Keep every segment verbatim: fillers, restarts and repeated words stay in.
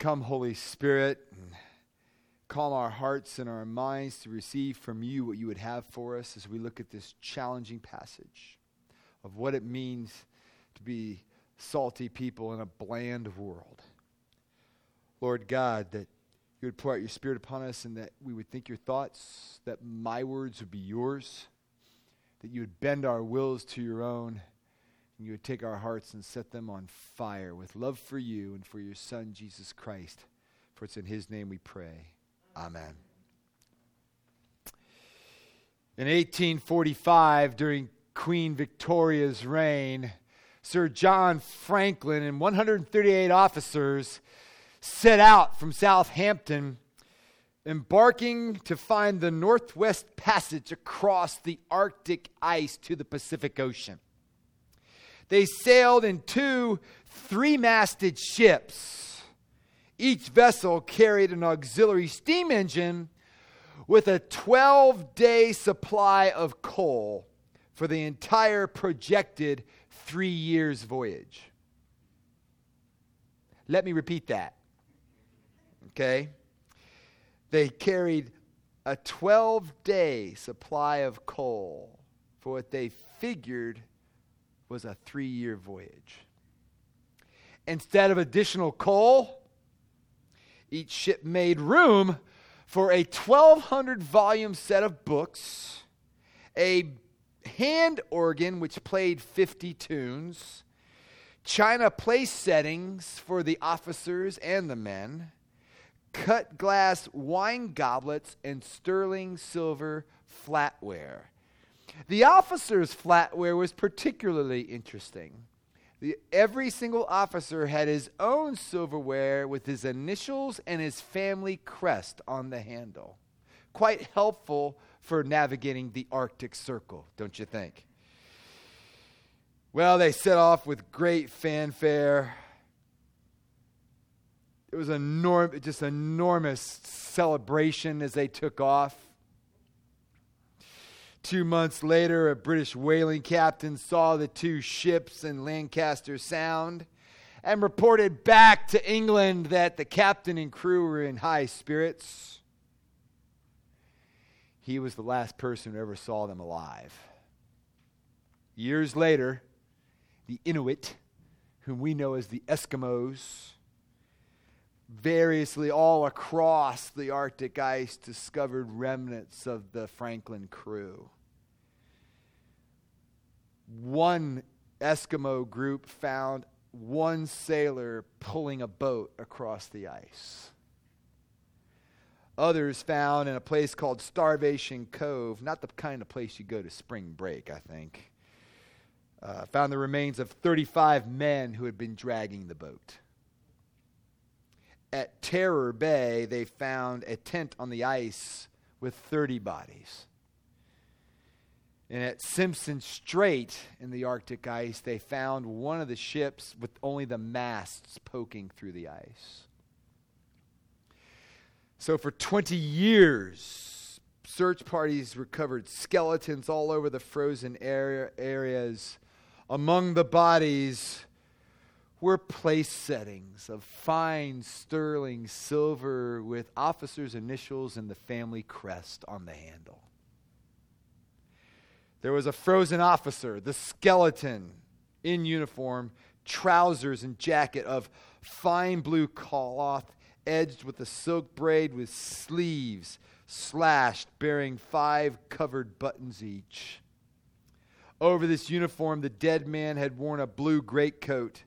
Come, Holy Spirit, and calm our hearts and our minds to receive from you what you would have for us as we look at this challenging passage of what it means to be salty people in a bland world. Lord God, that you would pour out your Spirit upon us and that we would think your thoughts, that my words would be yours, that you would bend our wills to your own, and you would take our hearts and set them on fire with love for you and for your Son, Jesus Christ. For it's in his name we pray. Amen. In eighteen forty-five, during Queen Victoria's reign, Sir John Franklin and one hundred thirty-eight officers set out from Southampton, embarking to find the Northwest Passage across the Arctic ice to the Pacific Ocean. They sailed in two three-masted ships. Each vessel carried an auxiliary steam engine with a twelve-day supply of coal for the entire projected three years voyage. Let me repeat that. Okay? They carried a twelve-day supply of coal for what they figured was a three-year voyage. Instead of additional coal, each ship made room for a twelve hundred volume set of books, a hand organ which played fifty tunes, china place settings for the officers and the men, cut glass wine goblets, and sterling silver flatware. The officer's flatware was particularly interesting. The, every single officer had his own silverware with his initials and his family crest on the handle. Quite helpful for navigating the Arctic Circle, don't you think? Well, they set off with great fanfare. It was enorm- just enormous celebration as they took off. Two months later, a British whaling captain saw the two ships in Lancaster Sound and reported back to England that the captain and crew were in high spirits. He was the last person who ever saw them alive. Years later, the Inuit, whom we know as the Eskimos, variously all across the Arctic ice discovered remnants of the Franklin crew. One Eskimo group found one sailor pulling a boat across the ice. Others found in a place called Starvation Cove, not the kind of place you go to spring break, I think, uh, found the remains of thirty-five men who had been dragging the boat. At Terror Bay, they found a tent on the ice with thirty bodies. And at Simpson Strait in the Arctic ice, they found one of the ships with only the masts poking through the ice. So for twenty years, search parties recovered skeletons all over the frozen area, areas. Among the bodies were place settings of fine sterling silver with officers' initials and the family crest on the handle. There was a frozen officer, the skeleton, in uniform, trousers and jacket of fine blue cloth edged with a silk braid with sleeves slashed, bearing five covered buttons each. Over this uniform, the dead man had worn a blue greatcoat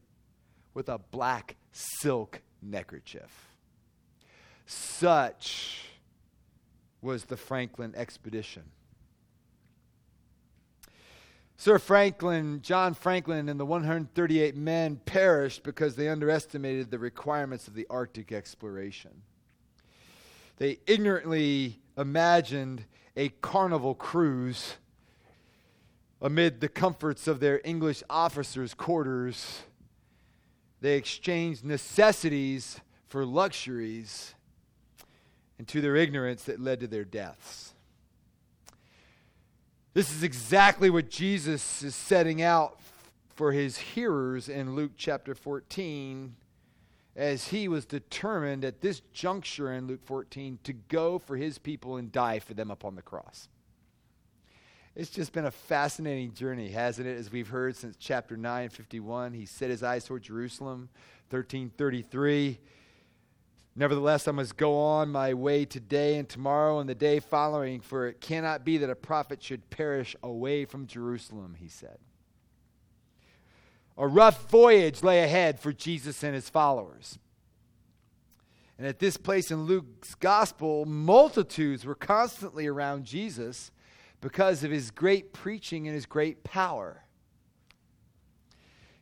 with a black silk neckerchief. Such was the Franklin expedition. Sir Franklin, John Franklin, and the one hundred thirty-eight men perished because they underestimated the requirements of the Arctic exploration. They ignorantly imagined a carnival cruise amid the comforts of their English officers' quarters. They exchanged necessities for luxuries, and to their ignorance, that led to their deaths. This is exactly what Jesus is setting out for his hearers in Luke chapter fourteen, as he was determined at this juncture in Luke fourteen to go for his people and die for them upon the cross. It's just been a fascinating journey, hasn't it? As we've heard since chapter nine fifty-one, he set his eyes toward Jerusalem, thirteen thirty-three. Nevertheless, I must go on my way today and tomorrow and the day following, for it cannot be that a prophet should perish away from Jerusalem, he said. A rough voyage lay ahead for Jesus and his followers. And at this place in Luke's gospel, multitudes were constantly around Jesus because of his great preaching and his great power.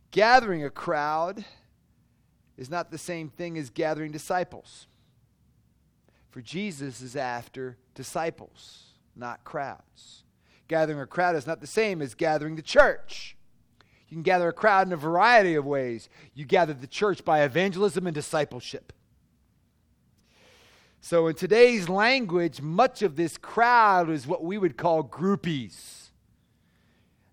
Gathering a crowd is not the same thing as gathering disciples. For Jesus is after disciples, not crowds. Gathering a crowd is not the same as gathering the church. You can gather a crowd in a variety of ways. You gather the church by evangelism and discipleship. So in today's language, much of this crowd is what we would call groupies.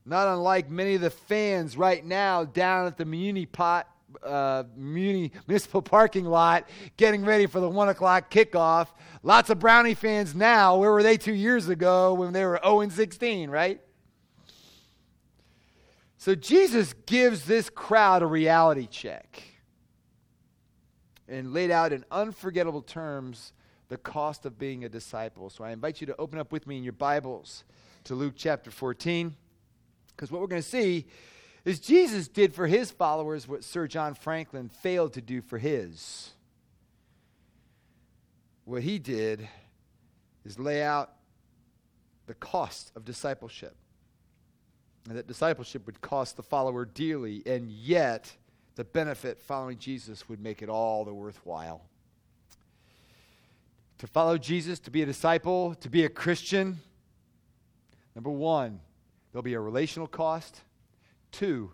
Not unlike many of the fans right now down at the Muni pot, uh, Muni municipal parking lot, getting ready for the one o'clock kickoff. Lots of Brownie fans now. Where were they two years ago when they were oh and sixteen, right? So Jesus gives this crowd a reality check and laid out in unforgettable terms the cost of being a disciple. So I invite you to open up with me in your Bibles to Luke chapter fourteen, because what we're going to see is Jesus did for his followers what Sir John Franklin failed to do for his. What he did is lay out the cost of discipleship, and that discipleship would cost the follower dearly, and yet the benefit following Jesus would make it all the worthwhile. To follow Jesus, to be a disciple, to be a Christian, number one, there'll be a relational cost. Two,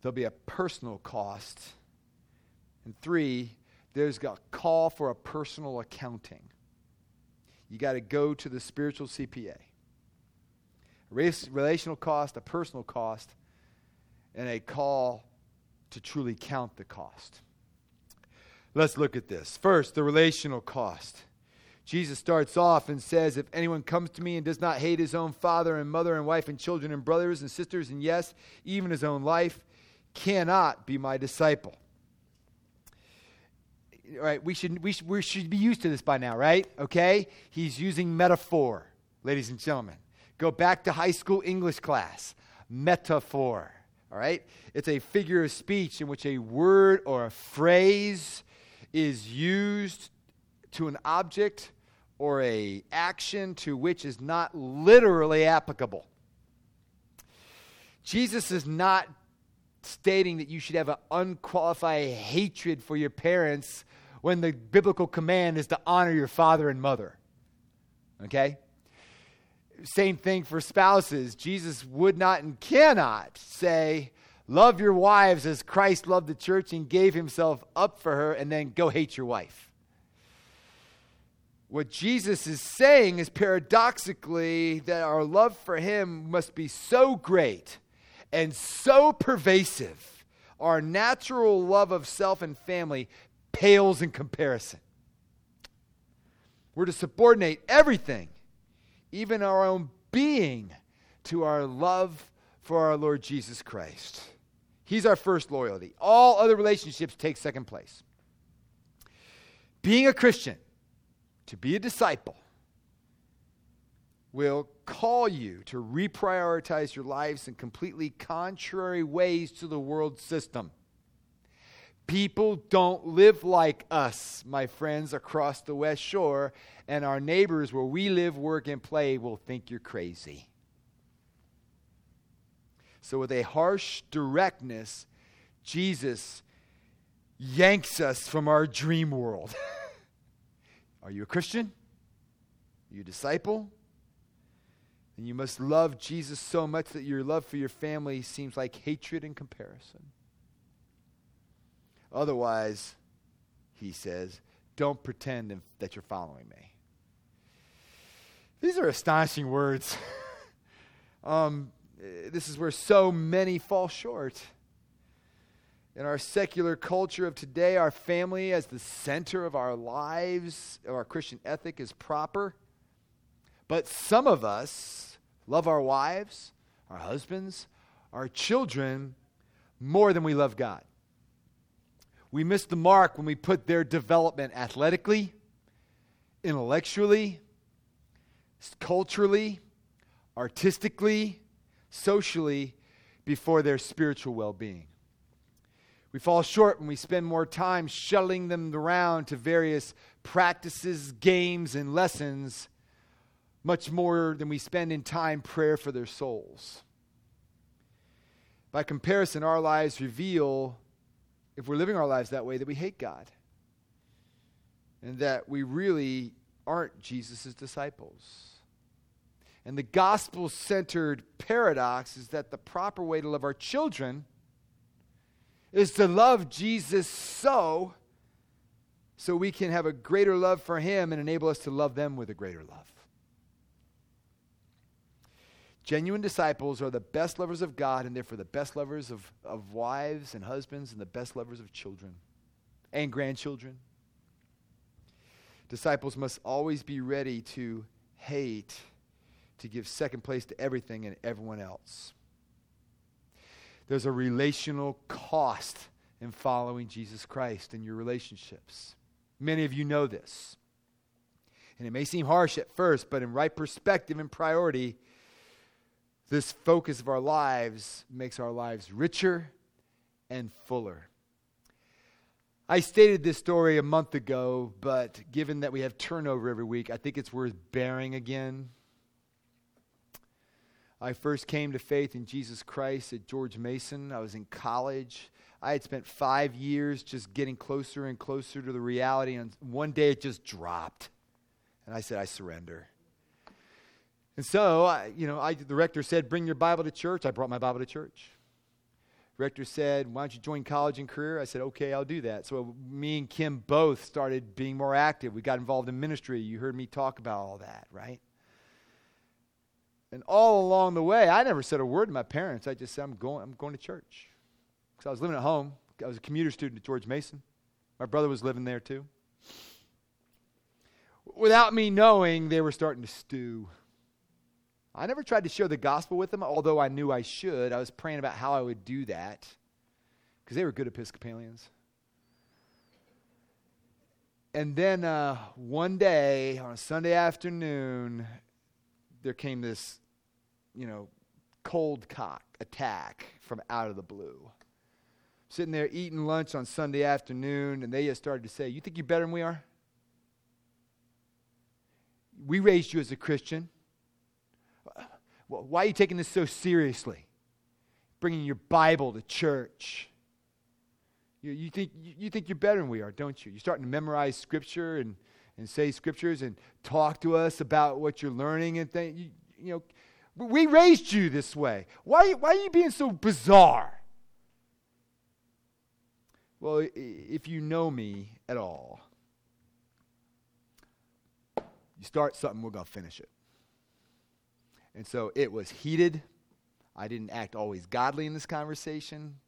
there'll be a personal cost. And three, there's a call for a personal accounting. You got to go to the spiritual C P A. A relational cost, a personal cost, and a call to truly count the cost. Let's look at this. First, the relational cost. Jesus starts off and says, if anyone comes to me and does not hate his own father and mother and wife and children and brothers and sisters and yes, even his own life, cannot be my disciple. All right, we should, we should, we should be used to this by now, right? Okay? He's using metaphor, ladies and gentlemen. Go back to high school English class. Metaphor. All right? It's a figure of speech in which a word or a phrase is used to an object or a action to which is not literally applicable. Jesus is not stating that you should have an unqualified hatred for your parents when the biblical command is to honor your father and mother. Okay? Same thing for spouses. Jesus would not and cannot say, love your wives as Christ loved the church and gave himself up for her, and then go hate your wife. What Jesus is saying is paradoxically that our love for him must be so great and so pervasive, our natural love of self and family pales in comparison. We're to subordinate everything, even our own being, to our love for our Lord Jesus Christ. He's our first loyalty. All other relationships take second place. Being a Christian, to be a disciple, will call you to reprioritize your lives in completely contrary ways to the world system. People don't live like us, my friends, across the West Shore, and our neighbors where we live, work, and play will think you're crazy. So with a harsh directness, Jesus yanks us from our dream world. Are you a Christian? Are you a disciple? And you must love Jesus so much that your love for your family seems like hatred in comparison. Otherwise, he says, don't pretend that you're following me. These are astonishing words. um, this is where so many fall short. In our secular culture of today, our family as the center of our lives, of our Christian ethic is proper. But some of us love our wives, our husbands, our children more than we love God. We miss the mark when we put their development athletically, intellectually, culturally, artistically, socially, before their spiritual well-being. We fall short when we spend more time shuttling them around to various practices, games, and lessons, much more than we spend in time prayer for their souls. By comparison, our lives reveal, if we're living our lives that way, that we hate God and that we really aren't Jesus' disciples. And the gospel-centered paradox is that the proper way to love our children is to love Jesus so, so we can have a greater love for him and enable us to love them with a greater love. Genuine disciples are the best lovers of God and therefore the best lovers of, of wives and husbands and the best lovers of children and grandchildren. Disciples must always be ready to hate, to give second place to everything and everyone else. There's a relational cost in following Jesus Christ in your relationships. Many of you know this. And it may seem harsh at first, but in right perspective and priority, this focus of our lives makes our lives richer and fuller. I stated this story a month ago, but given that we have turnover every week, I think it's worth bearing again. I first came to faith in Jesus Christ at George Mason. I was in college. I had spent five years just getting closer and closer to the reality, and one day it just dropped. And I said, I surrender. And so, I, you know, I, the rector said, bring your Bible to church. I brought my Bible to church. The rector said, why don't you join college and career? I said, okay, I'll do that. So me and Kim both started being more active. We got involved in ministry. You heard me talk about all that, right? And all along the way, I never said a word to my parents. I just said, I'm going I'm going to church. Because I was living at home. I was a commuter student at George Mason. My brother was living there too. Without me knowing, they were starting to stew. I never tried to share the gospel with them, although I knew I should. I was praying about how I would do that. Because they were good Episcopalians. And then uh, one day, on a Sunday afternoon, there came this, you know, cold cock attack from out of the blue. Sitting there eating lunch on Sunday afternoon, and they just started to say, you think you're better than we are? We raised you as a Christian. Why are you taking this so seriously? Bringing your Bible to church. You, you think, you think you're better than we are, don't you? You're starting to memorize Scripture and and say scriptures and talk to us about what you're learning and things. You, you know, we raised you this way. Why, why are you being so bizarre? Well, if you know me at all, you start something, we're going to finish it. And so it was heated. I didn't act always godly in this conversation.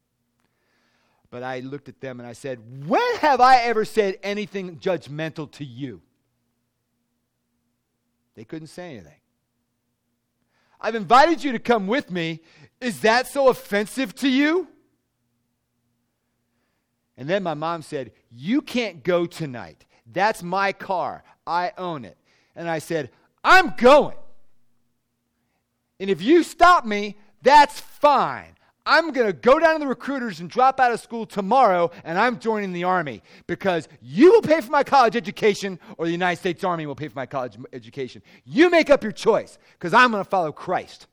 But I looked at them and I said, when have I ever said anything judgmental to you? They couldn't say anything. I've invited you to come with me. Is that so offensive to you? And then my mom said, you can't go tonight. That's my car. I own it. And I said, I'm going. And if you stop me, that's fine. I'm going to go down to the recruiters and drop out of school tomorrow, and I'm joining the Army because you will pay for my college education or the United States Army will pay for my college education. You make up your choice because I'm going to follow Christ.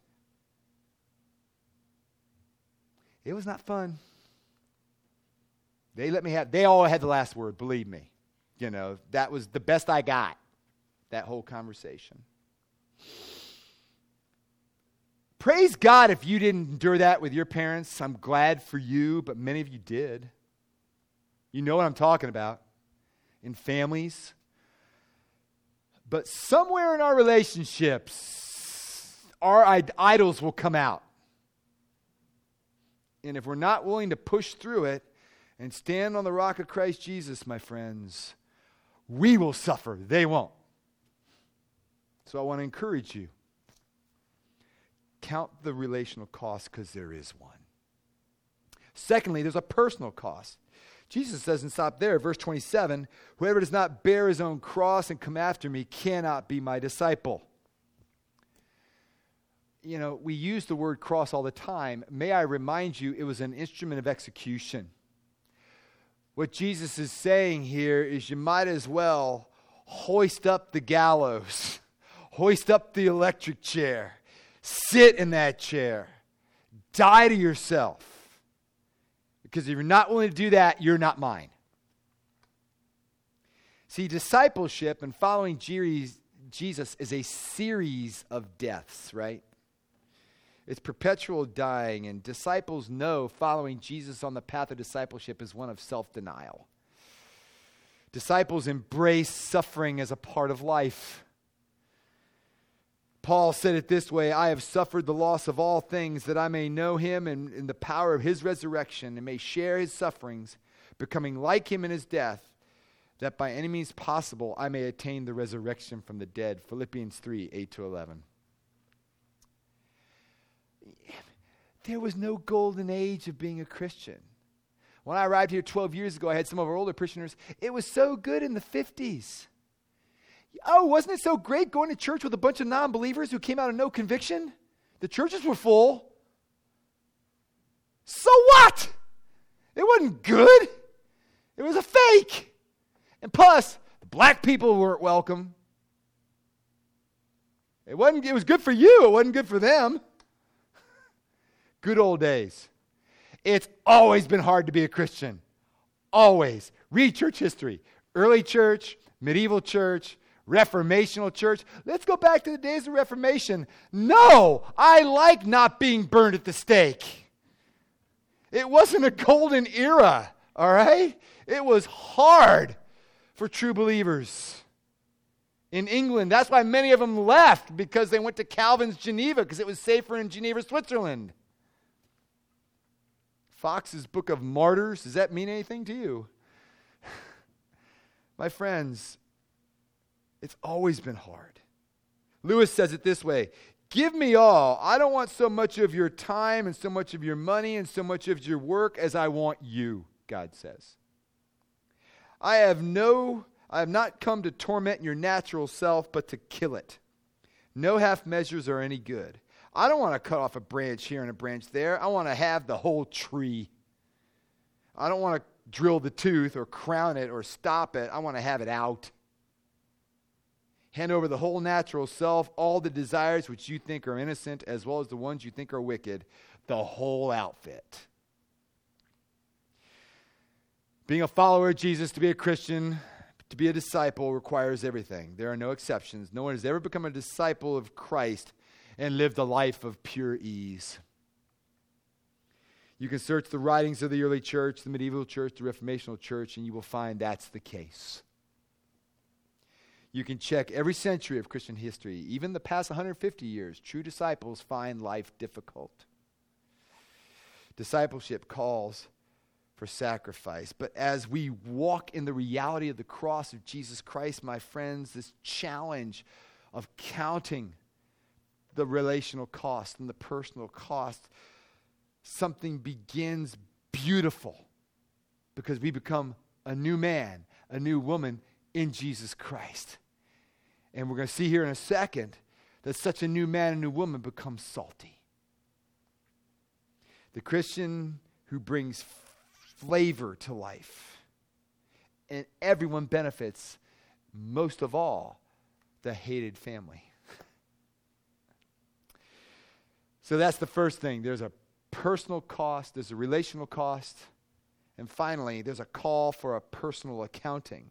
It was not fun. They let me have, they all had the last word, believe me. You know, that was the best I got, that whole conversation. Praise God if you didn't endure that with your parents. I'm glad for you, but many of you did. You know what I'm talking about in families. But somewhere in our relationships, our Id- idols will come out. And if we're not willing to push through it, and stand on the rock of Christ Jesus, my friends, we will suffer. They won't. So I want to encourage you. Count the relational cost, because there is one. Secondly, there's a personal cost. Jesus doesn't stop there. Verse twenty-seven, whoever does not bear his own cross and come after me cannot be my disciple. You know, we use the word cross all the time. May I remind you, it was an instrument of execution. What Jesus is saying here is you might as well hoist up the gallows, hoist up the electric chair, sit in that chair, die to yourself. Because if you're not willing to do that, you're not mine. See, discipleship and following Jesus is a series of deaths, right? It's perpetual dying, and disciples know following Jesus on the path of discipleship is one of self-denial. Disciples embrace suffering as a part of life. Paul said it this way, I have suffered the loss of all things that I may know him and in the power of his resurrection and may share his sufferings, becoming like him in his death, that by any means possible I may attain the resurrection from the dead. Philippians three, eight to eleven. There was no golden age of being a Christian. When I arrived here twelve years ago, I had some of our older parishioners. It was so good in the fifties. Oh, wasn't it so great going to church with a bunch of non-believers who came out of no conviction? The churches were full. So what? It wasn't good. It was a fake. And plus, the black people weren't welcome. It wasn't. It was good for you. It wasn't good for them. Good old days. It's always been hard to be a Christian. Always. Read church history. Early church, medieval church, Reformational church. Let's go back to the days of Reformation. No, I like not being burned at the stake. It wasn't a golden era, all right? It was hard for true believers in England. That's why many of them left, because they went to Calvin's Geneva, because it was safer in Geneva, Switzerland. Fox's Book of Martyrs, does that mean anything to you? My friends, it's always been hard. Lewis says it this way, give me all. I don't want so much of your time and so much of your money and so much of your work as I want you, God says. I have no, I have not come to torment your natural self, but to kill it. No half measures are any good. I don't want to cut off a branch here and a branch there. I want to have the whole tree. I don't want to drill the tooth or crown it or stop it. I want to have it out. Hand over the whole natural self, all the desires which you think are innocent, as well as the ones you think are wicked, the whole outfit. Being a follower of Jesus, to be a Christian, to be a disciple requires everything. There are no exceptions. No one has ever become a disciple of Christ and lived a life of pure ease. You can search the writings of the early church, the medieval church, the Reformational church, and you will find that's the case. You can check every century of Christian history, even the past one hundred fifty years. True disciples find life difficult. Discipleship calls for sacrifice. But as we walk in the reality of the cross of Jesus Christ, my friends, this challenge of counting the relational cost and the personal cost, something begins beautiful because we become a new man, a new woman in Jesus Christ. And we're going to see here in a second that such a new man and new woman becomes salty. The Christian who brings flavor to life. And everyone benefits, most of all, the hated family. So that's the first thing. There's a personal cost, there's a relational cost, and finally, there's a call for a personal accounting.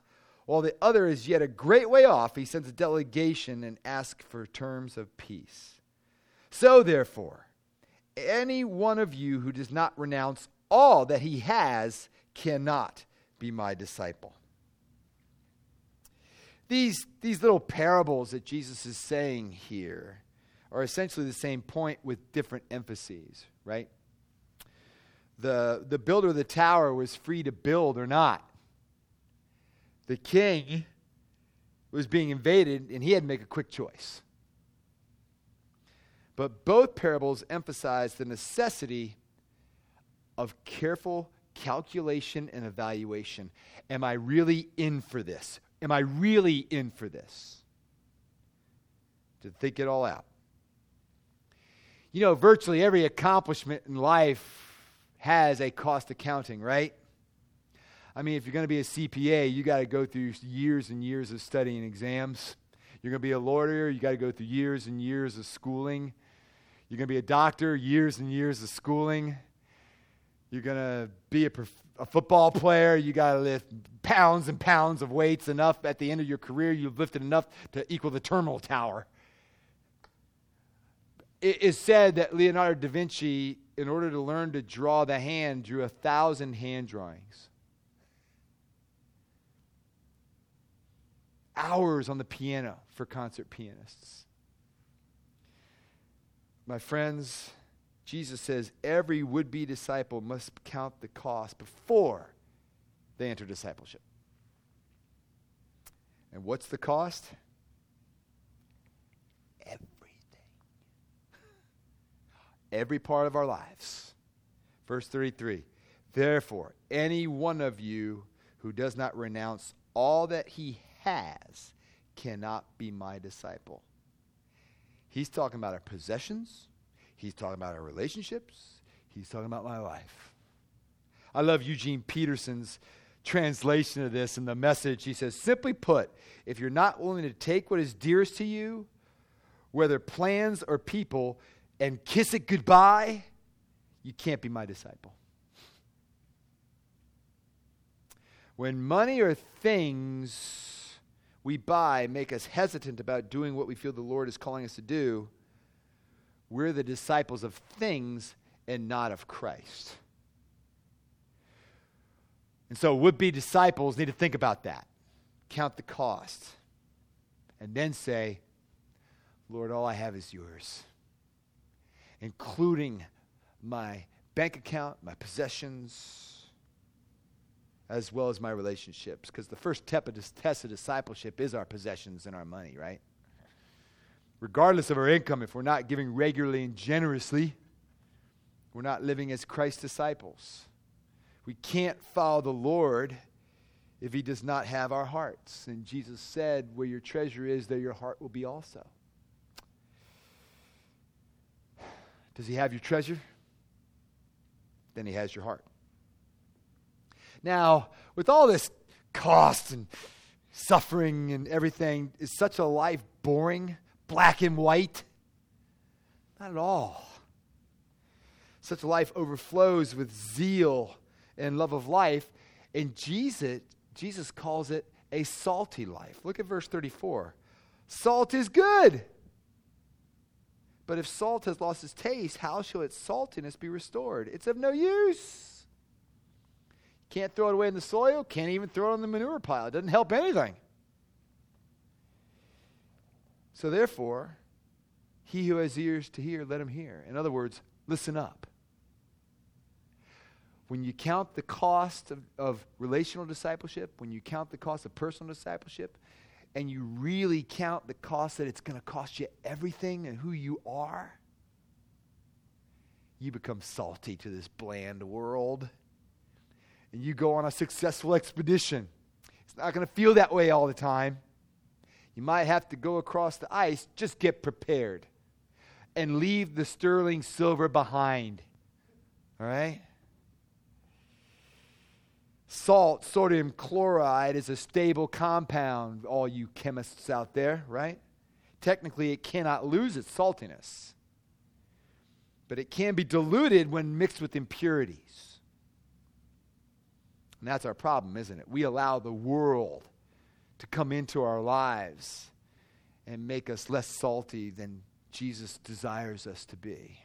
while the other is yet a great way off, he sends a delegation and asks for terms of peace. So therefore, any one of you who does not renounce all that he has cannot be my disciple. These, these little parables that Jesus is saying here are essentially the same point with different emphases, right? The, the builder of the tower was free to build or not. The king was being invaded, and he had to make a quick choice. But both parables emphasize the necessity of careful calculation and evaluation. Am I really in for this? Am I really in for this? To think it all out. You know, virtually every accomplishment in life has a cost accounting, right? I mean, if you're going to be a C P A, you got to go through years and years of studying exams. You're going to be a lawyer, you got to go through years and years of schooling. You're going to be a doctor, years and years of schooling. You're going to be a, prof- a football player. You got to lift pounds and pounds of weights, enough at the end of your career, you've lifted enough to equal the terminal tower. It is said that Leonardo da Vinci, in order to learn to draw the hand, drew a thousand hand drawings. Hours on the piano for concert pianists. My friends, Jesus says every would-be disciple must count the cost before they enter discipleship. And what's the cost? Everything. Every part of our lives. Verse thirty-three. Therefore, any one of you who does not renounce all that he has cannot be my disciple. He's talking about our possessions. He's talking about our relationships. He's talking about my life. I love Eugene Peterson's translation of this in The Message. He says, simply put, if you're not willing to take what is dearest to you, whether plans or people, and kiss it goodbye, you can't be my disciple. When money or things we buy make us hesitant about doing what we feel the Lord is calling us to do, we're the disciples of things and not of Christ. And so would-be disciples need to think about that. Count the cost. And then say, Lord, all I have is yours. Including my bank account, my possessions, as well as my relationships. Because the first test of discipleship is our possessions and our money, right? Regardless of our income, if we're not giving regularly and generously, we're not living as Christ's disciples. We can't follow the Lord if he does not have our hearts. And Jesus said, where your treasure is, there your heart will be also. Does he have your treasure? Then he has your heart. Now, with all this cost and suffering and everything, is such a life boring? Black and white? Not at all. Such a life overflows with zeal and love of life, and Jesus, Jesus calls it a salty life. Look at verse thirty-four. Salt is good, but if salt has lost its taste, how shall its saltiness be restored? It's of no use. Can't throw it away in the soil, can't even throw it on the manure pile. It doesn't help anything. So therefore, he who has ears to hear, let him hear. In other words, listen up. When you count the cost of, of relational discipleship, when you count the cost of personal discipleship, and you really count the cost that it's going to cost you everything and who you are, you become salty to this bland world. And you go on a successful expedition. It's not going to feel that way all the time. You might have to go across the ice. Just get prepared and leave the sterling silver behind. All right? Salt, sodium chloride, is a stable compound, all you chemists out there, right? Technically, it cannot lose its saltiness. but it can be diluted when mixed with impurities. And that's our problem, isn't it? We allow the world to come into our lives and make us less salty than Jesus desires us to be.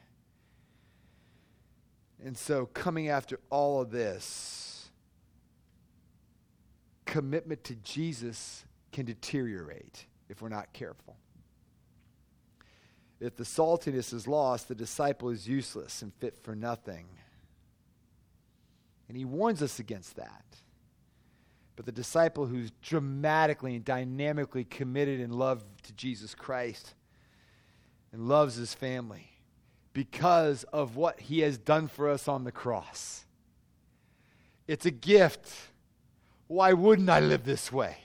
And so coming after all of this, commitment to Jesus can deteriorate if we're not careful. If the saltiness is lost, the disciple is useless and fit for nothing. And he warns us against that. But the disciple who's dramatically and dynamically committed and loved to Jesus Christ and loves his family because of what he has done for us on the cross. It's a gift. Why wouldn't I live this way?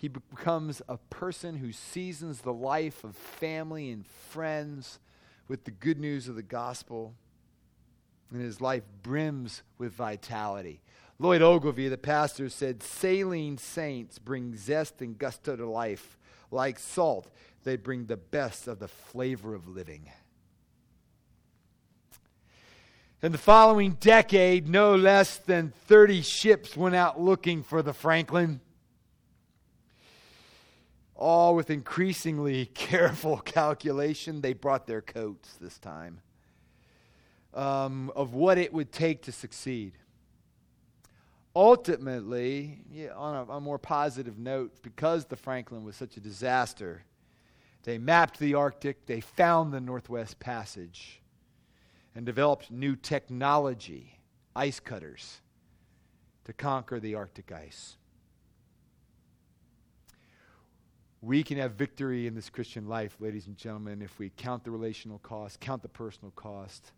He becomes a person who seasons the life of family and friends with the good news of the gospel, and his life brims with vitality. Lloyd Ogilvie, the pastor, said, "Saline saints bring zest and gusto to life. Like salt, they bring the best of the flavor of living." In the following decade, no less than thirty ships went out looking for the Franklin, all with increasingly careful calculation. They brought their coats this time, um, of what it would take to succeed. Ultimately, yeah, on a, on a more positive note, because the Franklin was such a disaster, they mapped the Arctic, they found the Northwest Passage, and developed new technology, ice cutters, to conquer the Arctic ice. We can have victory in this Christian life, ladies and gentlemen, if we count the relational cost, count the personal cost,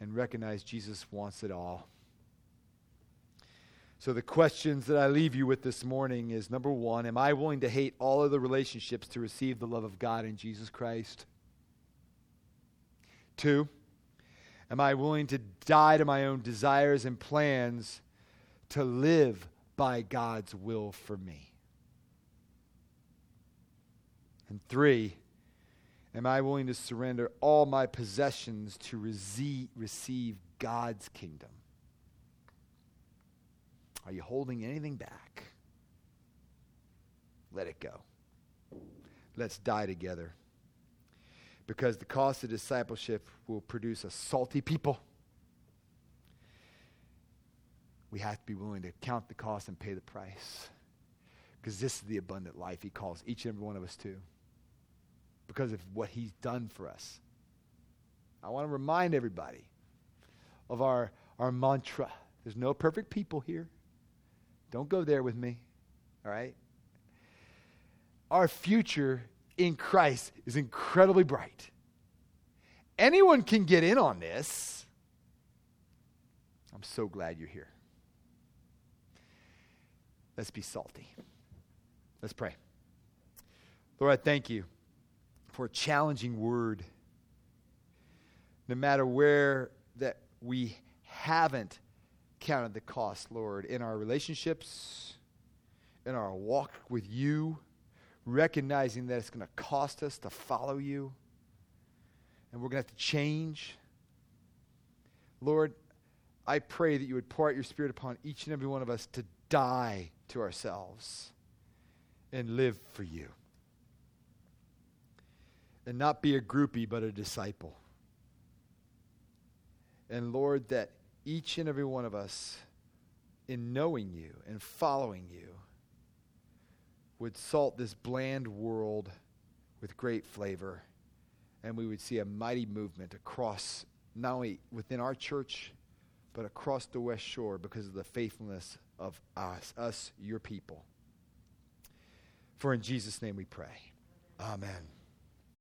and recognize Jesus wants it all. So the questions that I leave you with this morning is, number one, am I willing to hate all of the relationships to receive the love of God in Jesus Christ? Two, am I willing to die to my own desires and plans to live by God's will for me? And three, am I willing to surrender all my possessions to rece- receive God's kingdom? Are you holding anything back? Let it go. Let's die together. Because the cost of discipleship will produce a salty people. We have to be willing to count the cost and pay the price. Because this is the abundant life he calls each and every one of us to. Because of what he's done for us. I want to remind everybody of our, our mantra. There's no perfect people here. Don't go there with me, all right? Our future in Christ is incredibly bright. Anyone can get in on this. I'm so glad you're here. Let's be salty. Let's pray. Lord, I thank you for a challenging word. No matter where that we haven't counted the cost, Lord, in our relationships, in our walk with you, recognizing that it's going to cost us to follow you, and we're going to have to change. Lord, I pray that you would pour out your Spirit upon each and every one of us to die to ourselves and live for you. And not be a groupie, but a disciple. And Lord, that each and every one of us, in knowing you and following you, would salt this bland world with great flavor, and we would see a mighty movement across, not only within our church, but across the West Shore because of the faithfulness of us, us, your people. For in Jesus' name we pray. Amen.